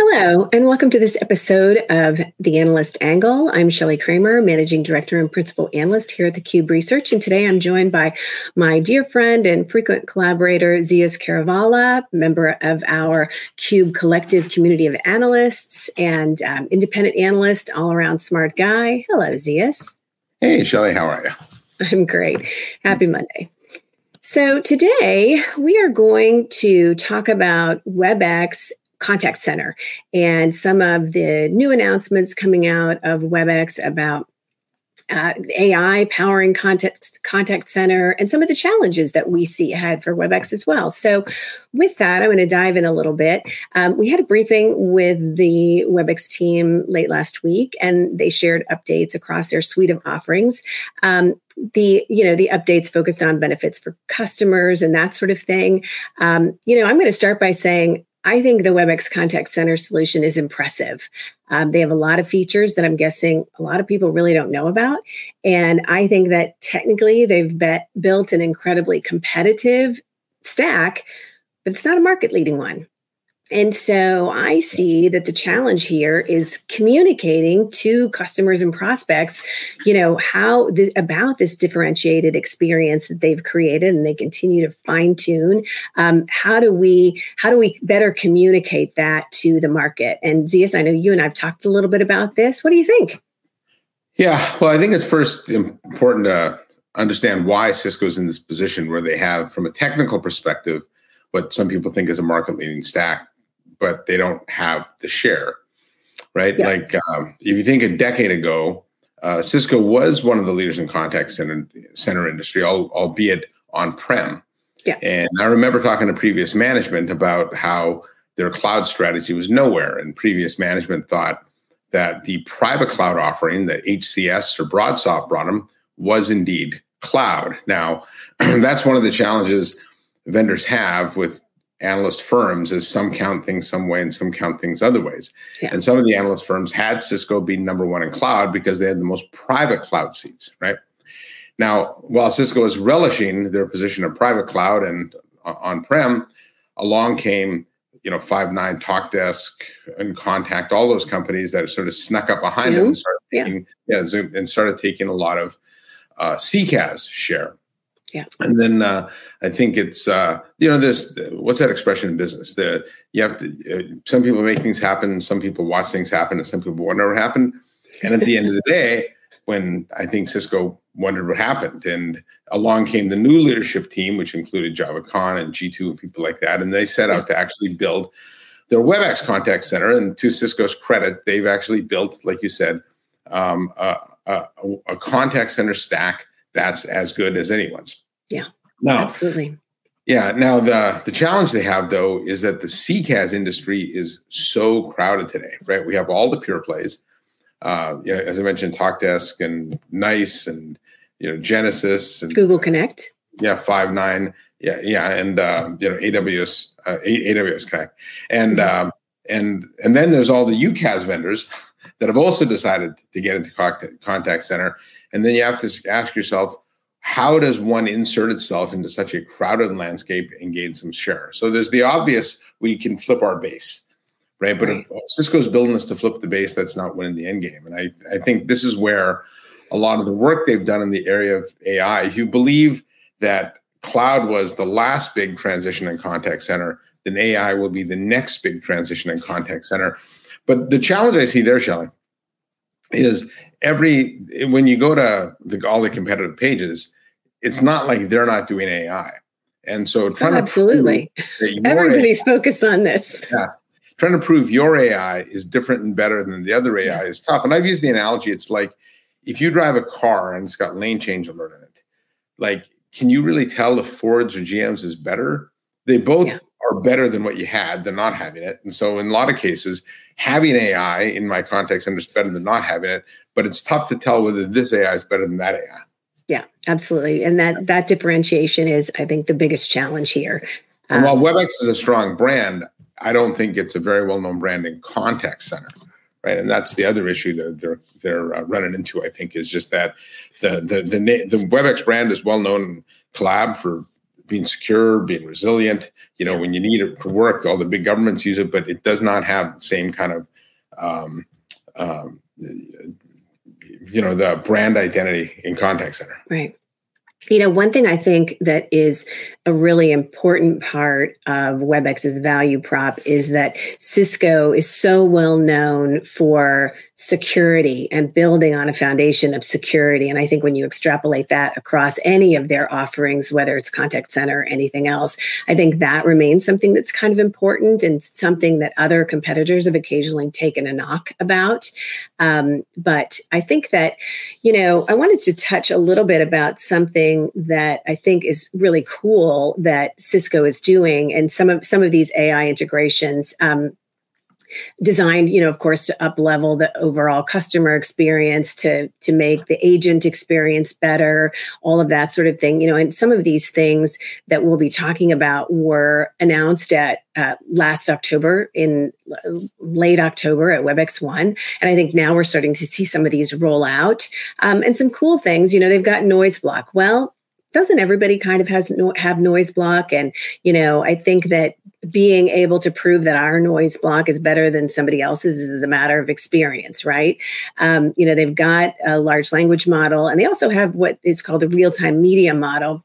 Hello, and welcome to this episode of The Analyst Angle. I'm Shelley Kramer, Managing Director and Principal Analyst here at theCUBE Research. And today I'm joined by my dear friend and frequent collaborator, Zeus Kerravala, member of our CUBE Collective Community of Analysts and independent analyst, all-around smart guy. Hello, Zeus. Hey, Shelley, how are you? I'm great. Happy Monday. So today we are going to talk about WebEx Contact Center and some of the new announcements coming out of WebEx about AI powering contact center and some of the challenges that we see ahead for WebEx as well. So with that, I'm going to dive in a little bit. We had a briefing with the WebEx team late last week, and they shared updates across their suite of offerings. The updates focused on benefits for customers and that sort of thing. I'm going to start by saying, I think the WebEx Contact Center solution is impressive. They have a lot of features that I'm guessing a lot of people really don't know about. And I think that technically they've built an incredibly competitive stack, but it's not a market-leading one. And so I see that the challenge here is communicating to customers and prospects, about this differentiated experience that they've created and they continue to fine tune. How do we better communicate that to the market? And Zeus, I know you and I've talked a little bit about this. What do you think? Yeah, well, I think it's first important to understand why Cisco's in this position where they have, from a technical perspective, what some people think is a market-leading stack, but they don't have the share, right? Yeah. If you think a decade ago, Cisco was one of the leaders in contact center industry, albeit on-prem. Yeah. And I remember talking to previous management about how their cloud strategy was nowhere. And previous management thought that the private cloud offering that HCS or Broadsoft brought them was indeed cloud. Now, that's one of the challenges vendors have with analyst firms is some count things some way and some count things other ways. Yeah. And some of the analyst firms had Cisco be number one in cloud because they had the most private cloud seats, right? Now, while Cisco is relishing their position in private cloud and on-prem, along came, Five9, Talkdesk, and Contact, all those companies that sort of snuck up behind Zoom them and started taking, Zoom, and started taking a lot of CCaaS share. Yeah. And then I think it's, there's, what's that expression in business? Some people make things happen, some people watch things happen, and some people wonder what happened. And at the end of the day, when I think Cisco wondered what happened, and along came the new leadership team, which included JavaCon and G2 and people like that. And they set out to actually build their WebEx Contact Center. And to Cisco's credit, they've actually built, like you said, a contact center stack that's as good as anyone's. Yeah, now, absolutely. Yeah. Now, the challenge they have, though, is that the CCaaS industry is so crowded today, right? We have all the pure plays. As I mentioned, Talkdesk and NICE and, Genesis. And Google Connect. Yeah, Five9. Yeah. And, AWS Connect. And, and then there's all the UCaaS vendors that have also decided to get into contact center. And then you have to ask yourself, how does one insert itself into such a crowded landscape and gain some share? So there's the obvious, we can flip our base, right? But if Cisco's building us to flip the base, that's not winning the end game. And I think this is where a lot of the work they've done in the area of AI, if you believe that cloud was the last big transition in contact center, then AI will be the next big transition in contact center. But the challenge I see there, Shelley, is when you go to all the competitive pages, it's not like they're not doing AI. And so trying to prove that everybody's focused on this. Yeah, trying to prove your AI is different and better than the other AI is tough. And I've used the analogy, it's like if you drive a car and it's got lane change alert in it, can you really tell if Ford's or GM's is better? They both are better than what you had than not having it. And so in a lot of cases, having AI in my contact center is better than not having it, but it's tough to tell whether this AI is better than that AI. Yeah, absolutely. And that differentiation is, I think, the biggest challenge here. And while WebEx is a strong brand, I don't think it's a very well-known brand in contact center, right? And that's the other issue that they're running into, I think, is just that the WebEx brand is well-known in collab for being secure, being resilient. You know, when you need it for work, all the big governments use it, but it does not have the same kind of, you know, the brand identity in contact center. Right. You know, one thing I think that is a really important part of WebEx's value prop is that Cisco is so well known for security and building on a foundation of security. And I think when you extrapolate that across any of their offerings, whether it's contact center or anything else, I think that remains something that's kind of important and something that other competitors have occasionally taken a knock about. But I think that, you know, I wanted to touch a little bit about something that I think is really cool that Cisco is doing, and some of these AI integrations, designed, you know, of course, to up-level the overall customer experience, to make the agent experience better, all of that sort of thing. You know, and some of these things that we'll be talking about were announced at last October, in late October at WebEx One. And I think now we're starting to see some of these roll out. And some cool things, you know, they've got noise block. Well, doesn't everybody kind of have noise block? And, you know, I think that being able to prove that our noise block is better than somebody else's is a matter of experience, right? You know, they've got a large language model, and they also have what is called a real-time media model.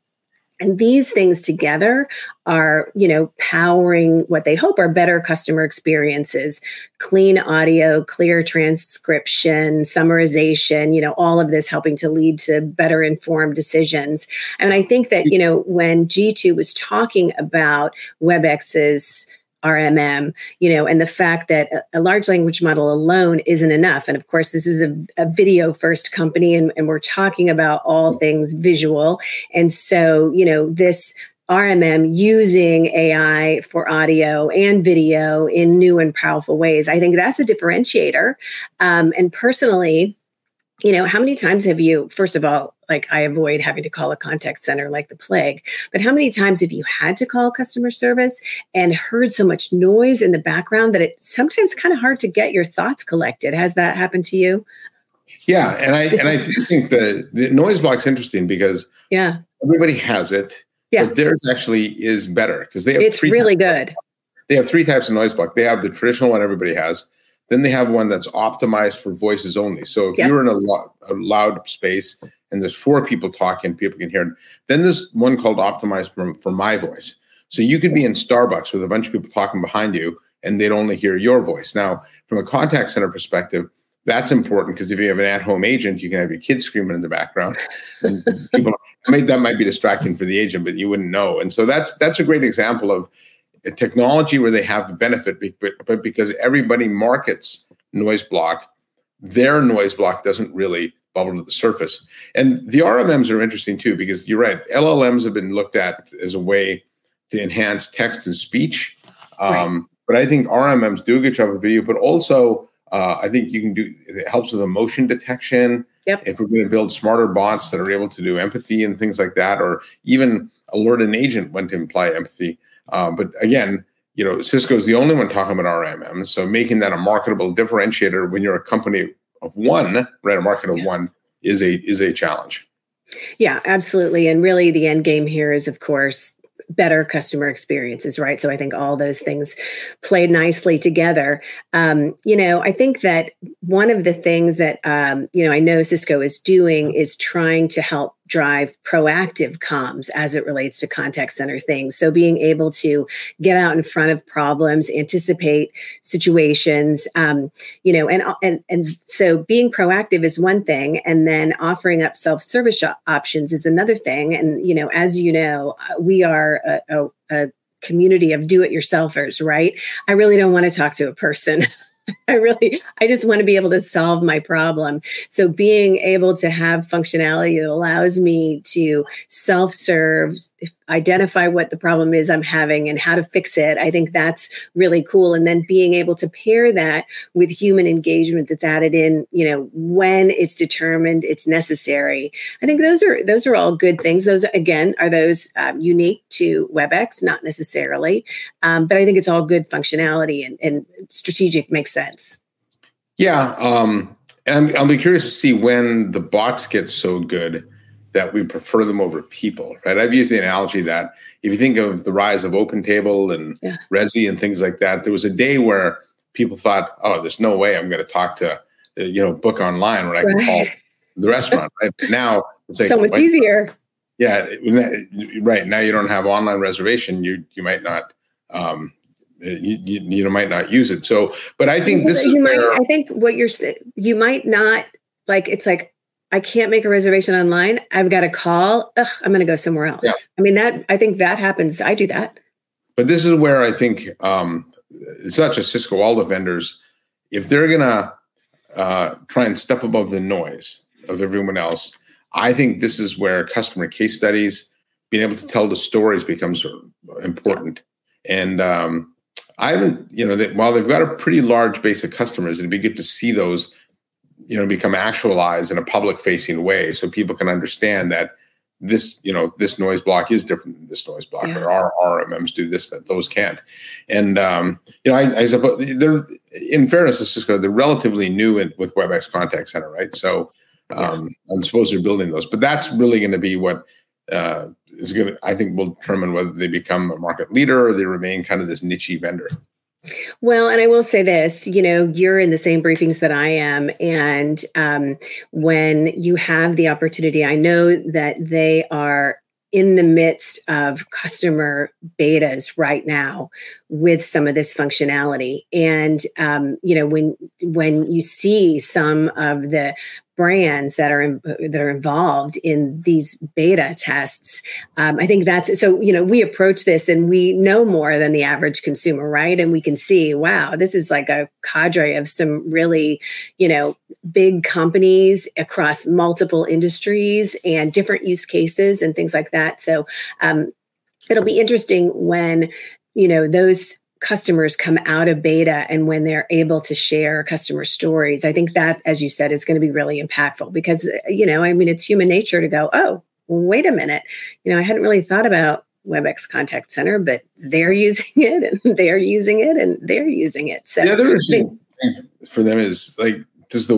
And these things together are, you know, powering what they hope are better customer experiences, clean audio, clear transcription, summarization, you know, all of this helping to lead to better informed decisions. And I think that, you know, when G2 was talking about WebEx's RMM, you know, and the fact that a large language model alone isn't enough. And of course, this is a video first company, and we're talking about all things visual. And so, you know, this RMM using AI for audio and video in new and powerful ways, I think that's a differentiator. And personally, you know, how many times have you, first of all, like, I avoid having to call a contact center like the plague, but how many times have you had to call customer service and heard so much noise in the background that it's sometimes kind of hard to get your thoughts collected? Has that happened to you? Yeah. And I think the noise block's interesting because everybody has it, but theirs actually is better because they have They have three types of noise block. They have the traditional one everybody has. Then they have one that's optimized for voices only. So if you're in a loud space and there's four people talking, people can hear it. Then there's one called optimized for my voice. So you could be in Starbucks with a bunch of people talking behind you and they'd only hear your voice. Now, from a contact center perspective, that's important because if you have an at-home agent, you can have your kids screaming in the background. And people, that might be distracting for the agent, but you wouldn't know. And so that's a great example of a technology where they have the benefit, but because everybody markets noise block, their noise block doesn't really bubble to the surface. And the RMMs are interesting too, because you're right, LLMs have been looked at as a way to enhance text and speech. But I think RMMs do a good job of video, but also I think you can do, it helps with emotion detection. If we're going to build smarter bots that are able to do empathy and things like that, or even alert an agent when to imply empathy. But again, you know, Cisco is the only one talking about RMM. So making that a marketable differentiator when you're a company of one, right? A market of one is a challenge. Yeah, absolutely. And really the end game here is, of course, better customer experiences, right? So I think all those things played nicely together. You know, I think that one of the things that, you know, I know Cisco is doing is trying to help drive proactive comms as it relates to contact center things. So being able to get out in front of problems, anticipate situations, you know, and so being proactive is one thing, and then offering up self-service options is another thing. And, you know, as you know, we are a community of do-it-yourselfers, right? I really don't want to talk to a person. I just want to be able to solve my problem. So being able to have functionality that allows me to self-serve, identify what the problem is I'm having and how to fix it, I think that's really cool. And then being able to pair that with human engagement that's added in, you know, when it's determined it's necessary. I think those are all good things. Those, again, are those unique to WebEx? Not necessarily, but I think it's all good functionality and strategic makes sense. Yeah. And I'll be curious to see when the bots get so good that we prefer them over people, right? I've used the analogy that if you think of the rise of Open Table and Resy and things like that, there was a day where people thought, oh, there's no way I'm going to talk to, book online where I can call the restaurant, right? But now it's like, so much easier. Yeah, right. Now you don't have online reservation. You might not, you might not use it. So, but I think this is where I think what you're saying, you might not like, it's like, I can't make a reservation online. I've got a call. Ugh, I'm going to go somewhere else. Yeah. I mean, I think that happens. I do that. But this is where I think it's not just Cisco, all the vendors, if they're going to try and step above the noise of everyone else, I think this is where customer case studies, being able to tell the stories becomes important. And I haven't, while they've got a pretty large base of customers, it'd be good to see those become actualized in a public-facing way, so people can understand that this, this noise block is different than this noise block, or our RMMs do this that those can't. And I suppose they're, in fairness to Cisco, they're relatively new with WebEx Contact Center, right? So I suppose they're building those, but that's really going to be what is going to, I think, will determine whether they become a market leader or they remain kind of this niche-y vendor. Well, and I will say this, you're in the same briefings that I am. And when you have the opportunity, I know that they are in the midst of customer betas right now with some of this functionality. And, when you see some of the brands that are involved in these beta tests. I think that's, so, we approach this and we know more than the average consumer, right? And we can see, wow, this is like a cadre of some really, big companies across multiple industries and different use cases and things like that. So it'll be interesting when, those customers come out of beta and when they're able to share customer stories. I think that, as you said, is going to be really impactful because, it's human nature to go, oh, wait a minute. I hadn't really thought about WebEx Contact Center, but they're using it and they're using it and they're using it. So the other interesting thing for them is like, does the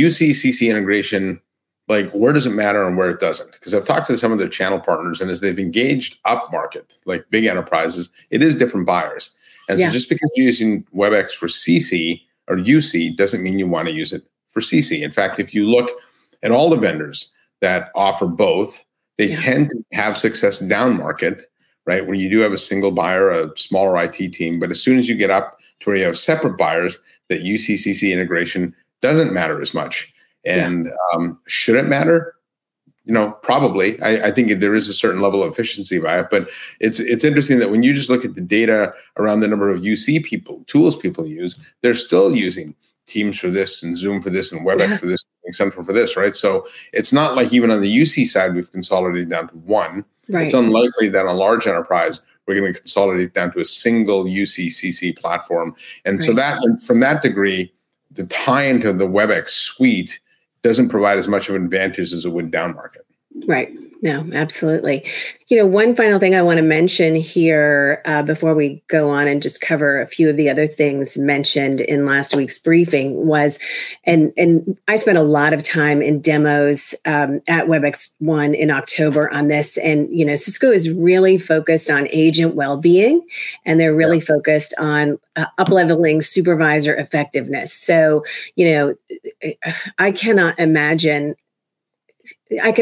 UC-CC integration, like where does it matter and where it doesn't? Because I've talked to some of their channel partners, and as they've engaged up market, like big enterprises, it is different buyers. And so just because you're using WebEx for CC or UC doesn't mean you want to use it for CC. In fact, if you look at all the vendors that offer both, they tend to have success down market, right? Where you do have a single buyer, a smaller IT team, but as soon as you get up to where you have separate buyers, that UC-CC integration doesn't matter as much. And should it matter? Probably. I think there is a certain level of efficiency by it, but it's interesting that when you just look at the data around the number of UC people, tools people use, they're still using Teams for this and Zoom for this and WebEx for this and Central for this, right? So it's not like even on the UC side, we've consolidated down to one. Right. It's unlikely that a large enterprise, we're going to consolidate down to a single UC-CC platform. And so that, from that degree, the tie into the WebEx suite doesn't provide as much of an advantage as it would down market. Right. No, absolutely. One final thing I want to mention here before we go on and just cover a few of the other things mentioned in last week's briefing was, and I spent a lot of time in demos at WebEx One in October on this. And, Cisco is really focused on agent well-being, and they're really focused on up-leveling supervisor effectiveness. So, I can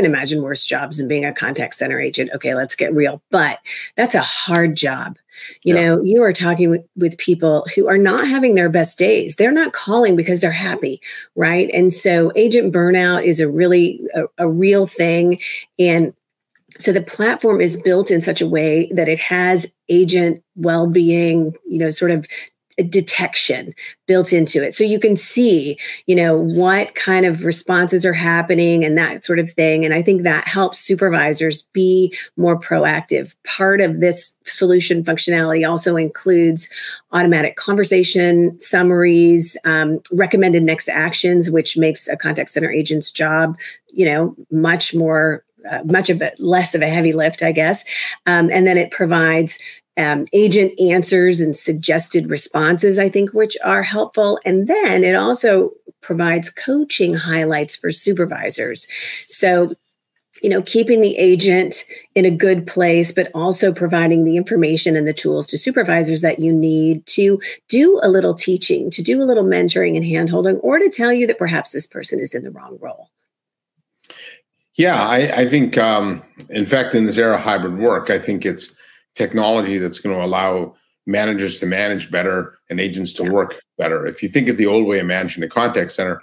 imagine worse jobs than being a contact center agent. Okay, let's get real. But that's a hard job. You are talking with people who are not having their best days. They're not calling because they're happy, right? And so agent burnout is a real thing. And so the platform is built in such a way that it has agent well-being, sort of detection built into it. So you can see, what kind of responses are happening and that sort of thing. And I think that helps supervisors be more proactive. Part of this solution functionality also includes automatic conversation summaries, recommended next actions, which makes a contact center agent's job, less of a heavy lift, I guess. And then it provides agent answers and suggested responses, I think, which are helpful. And then it also provides coaching highlights for supervisors. So you know, keeping the agent in a good place, but also providing the information and the tools to supervisors that you need to do a little teaching, to do a little mentoring and handholding, or to tell you that perhaps this person is in the wrong role. Yeah, I think, in fact, in this era of hybrid work, I think it's technology that's going to allow managers to manage better and agents to work better. If you think of the old way of managing a contact center,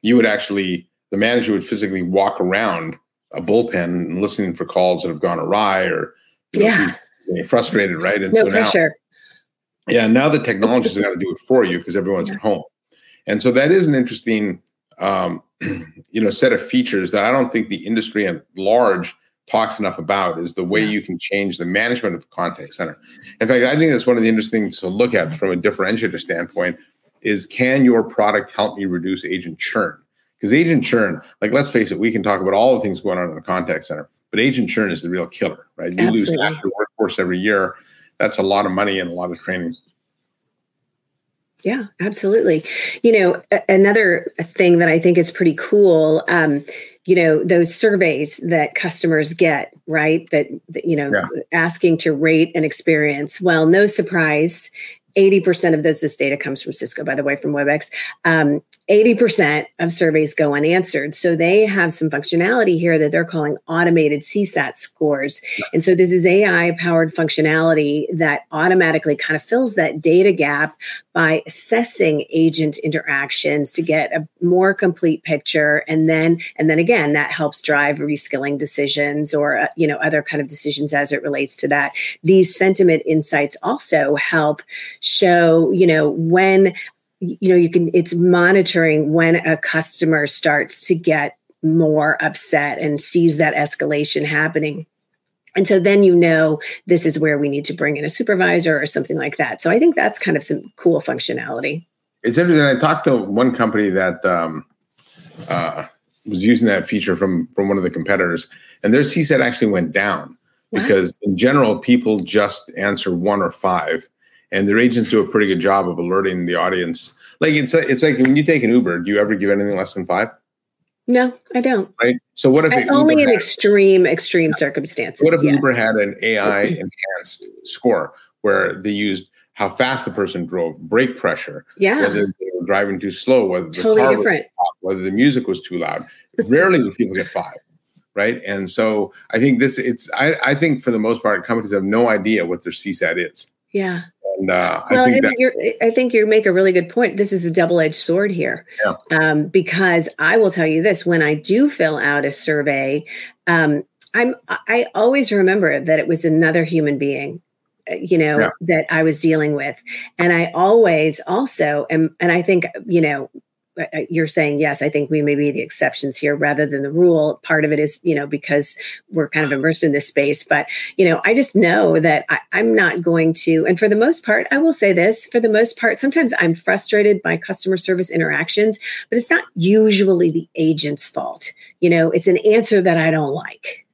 you would actually, the manager would physically walk around a bullpen and listening for calls that have gone awry or frustrated, right? And no pressure. Yeah, now the technology's got to do it for you because everyone's at home. And so that is an interesting set of features that I don't think the industry at large talks enough about, is the way you can change the management of a contact center. In fact, I think that's one of the interesting things to look at from a differentiator standpoint is, can your product help me reduce agent churn? Because agent churn, like, let's face it, we can talk about all the things going on in the contact center, but agent churn is the real killer, right? You lose half your workforce every year. That's a lot of money and a lot of training. Yeah, absolutely. You know, another thing that I think is pretty cool, those surveys that customers get, right? Asking to rate an experience. Well, no surprise, 80% of this data comes from Cisco, by the way, from WebEx. 80% of surveys go unanswered. So they have some functionality here that they're calling automated CSAT scores. And so this is AI-powered functionality that automatically kind of fills that data gap by assessing agent interactions to get a more complete picture. And then again, that helps drive reskilling decisions or, other kind of decisions as it relates to that. These sentiment insights also help show, it's monitoring when a customer starts to get more upset and sees that escalation happening. And so then, this is where we need to bring in a supervisor or something like that. So I think that's kind of some cool functionality. It's interesting. I talked to one company that was using that feature from one of the competitors, and their CSAT actually went down because in general, people just answer 1 or 5. And their agents do a pretty good job of alerting the audience. Like it's like when you take an Uber, do you ever give anything less than 5? No, I don't. Right. So what if only in extreme circumstances? What if Uber had an AI enhanced score where they used how fast the person drove, brake pressure, whether they were driving too slow, whether the car was hot, whether the music was too loud? Rarely would people get 5. Right. And so I think I think for the most part, companies have no idea what their CSAT is. Yeah. And, I think you make a really good point. This is a double-edged sword here, because I will tell you this: when I do fill out a survey, I always remember that it was another human being, that I was dealing with, and I always also am. And I think you're saying yes. I think we may be the exceptions here rather than the rule. Part of it is, because we're kind of immersed in this space. But I just know that I'm not going to. And for the most part, I will say this: for the most part, sometimes I'm frustrated by customer service interactions, but it's not usually the agent's fault. It's an answer that I don't like,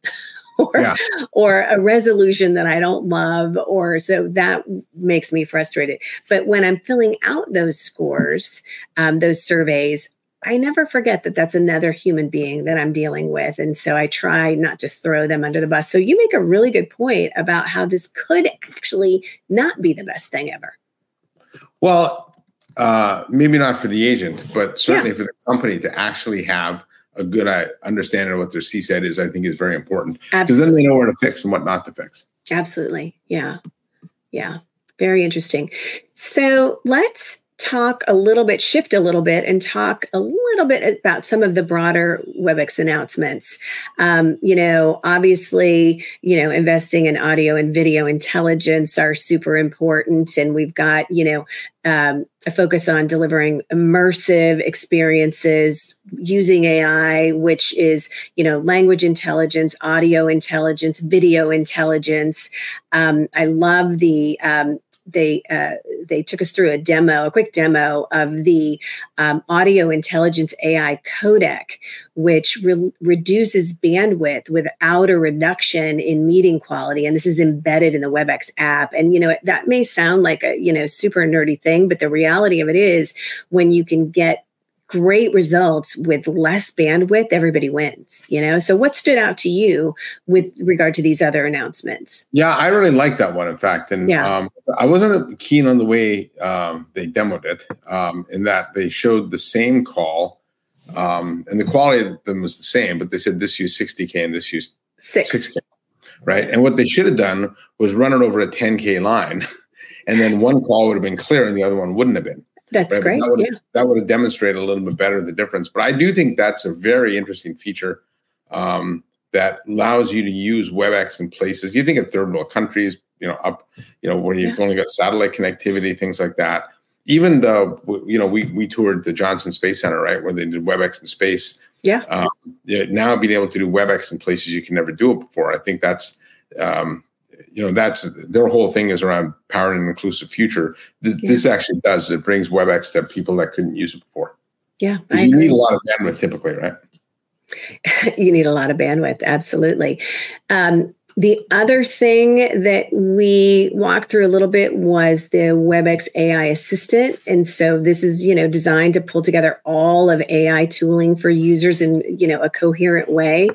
or a resolution that I don't love, or so that makes me frustrated. But when I'm filling out those scores, those surveys, I never forget that that's another human being that I'm dealing with. And so I try not to throw them under the bus. So you make a really good point about how this could actually not be the best thing ever. Well, maybe not for the agent, but certainly for the company to actually have a good understanding of what their CSAT is, I think, is very important. Because then they know where to fix and what not to fix. Absolutely. Yeah. Yeah. Very interesting. So let's shift a little bit and talk a little bit about some of the broader WebEx announcements. Obviously, investing in audio and video intelligence are super important. And we've got, a focus on delivering immersive experiences using AI, which is, language intelligence, audio intelligence, video intelligence. I love they took us through a quick demo of the audio intelligence AI codec, which reduces bandwidth without a reduction in meeting quality. And this is embedded in the WebEx app. And, that may sound like a super nerdy thing, but the reality of it is when you can get great results with less bandwidth, everybody wins, you know? So what stood out to you with regard to these other announcements? Yeah, I really like that one, in fact. And I wasn't keen on the way they demoed it, in that they showed the same call, and the quality of them was the same, but they said this used 60K and this used 6K, right? And what they should have done was run it over a 10K line, and then one call would have been clear and the other one wouldn't have been. That's right? Great. That would have demonstrated a little bit better the difference. But I do think that's a very interesting feature that allows you to use WebEx in places. You think of third world countries, where you've only got satellite connectivity, things like that. Even we toured the Johnson Space Center, right, where they did WebEx in space. Yeah. Now being able to do WebEx in places you can never do it before. I think that's that's their whole thing is around powering an inclusive future. This actually does. It brings WebEx to people that couldn't use it before. Yeah, I agree. You need a lot of bandwidth typically, right? You need a lot of bandwidth, absolutely. The other thing that we walked through a little bit was the WebEx AI Assistant. And so this is, designed to pull together all of AI tooling for users in, a coherent way.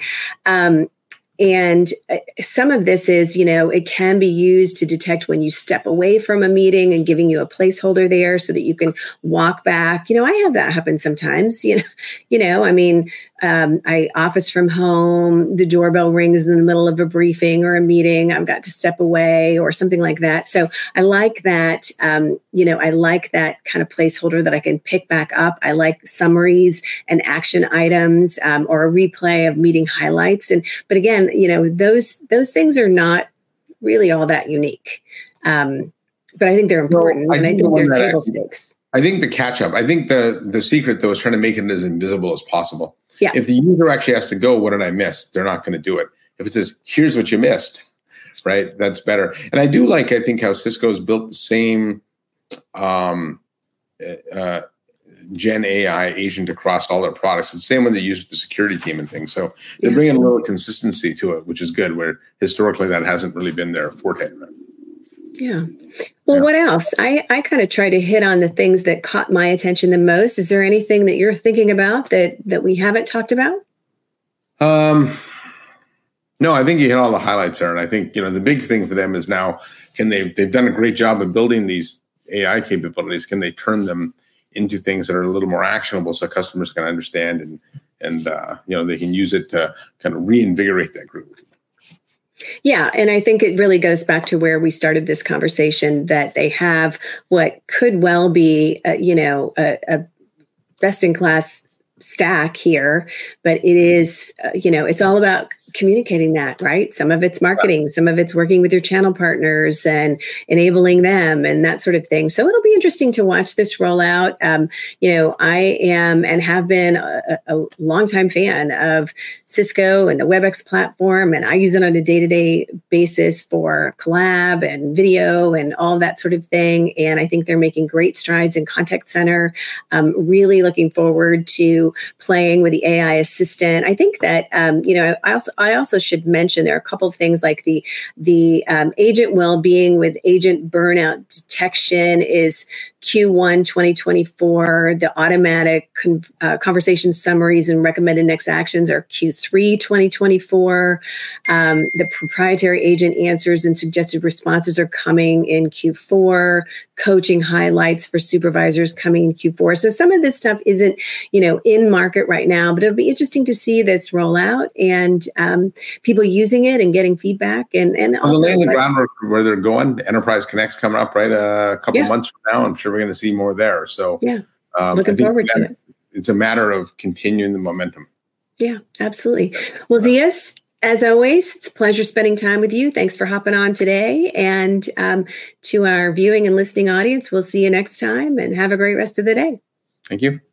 And some of this is, it can be used to detect when you step away from a meeting and giving you a placeholder there so that you can walk back. I have that happen sometimes, I office from home, the doorbell rings in the middle of a briefing or a meeting. I've got to step away or something like that. So I like that, I like that kind of placeholder that I can pick back up. I like summaries and action items, or a replay of meeting highlights. But again, those things are not really all that unique, but I think they're important. I think they're table stakes. I think the catch up. I think the secret though is trying to make it as invisible as possible. Yeah. If the user actually has to go, what did I miss? They're not going to do it. If it says, "Here's what you missed," right? That's better. And I do like. I think how Cisco's built the same Gen AI agent across all their products. It's the same one they use with the security team and things. So they're bringing a little consistency to it, which is good, where historically that hasn't really been their forte. Yeah. Well, what else? I kind of try to hit on the things that caught my attention the most. Is there anything that you're thinking about that we haven't talked about? No, I think you hit all the highlights there. And I think, the big thing for them is now, they've done a great job of building these AI capabilities. Can they turn them into things that are a little more actionable so customers can understand and they can use it to kind of reinvigorate that group. Yeah, and I think it really goes back to where we started this conversation, that they have what could well be, a best-in-class stack here, but it is, it's all about communicating that, right? Some of it's marketing, some of it's working with your channel partners and enabling them and that sort of thing. So it'll be interesting to watch this roll out. I am and have been a longtime fan of Cisco and the WebEx platform, and I use it on a day-to-day basis for collab and video and all that sort of thing. And I think they're making great strides in contact center. Really looking forward to playing with the AI assistant. I think that, I also should mention there are a couple of things like the agent well-being with agent burnout detection is Q1 2024. The automatic conversation summaries and recommended next actions are Q3 2024. The proprietary agent answers and suggested responses are coming in Q4. Coaching highlights for supervisors coming in Q4. So some of this stuff isn't, in market right now, but it'll be interesting to see this roll out and people using it and getting feedback and also laying the groundwork for where they're going. Enterprise Connect's coming up, right? A couple of months from now, I'm sure we're going to see more there. So looking forward to it. It's a matter of continuing the momentum. Yeah, absolutely. Well, Zeus, as always, it's a pleasure spending time with you. Thanks for hopping on today. And to our viewing and listening audience, we'll see you next time and have a great rest of the day. Thank you.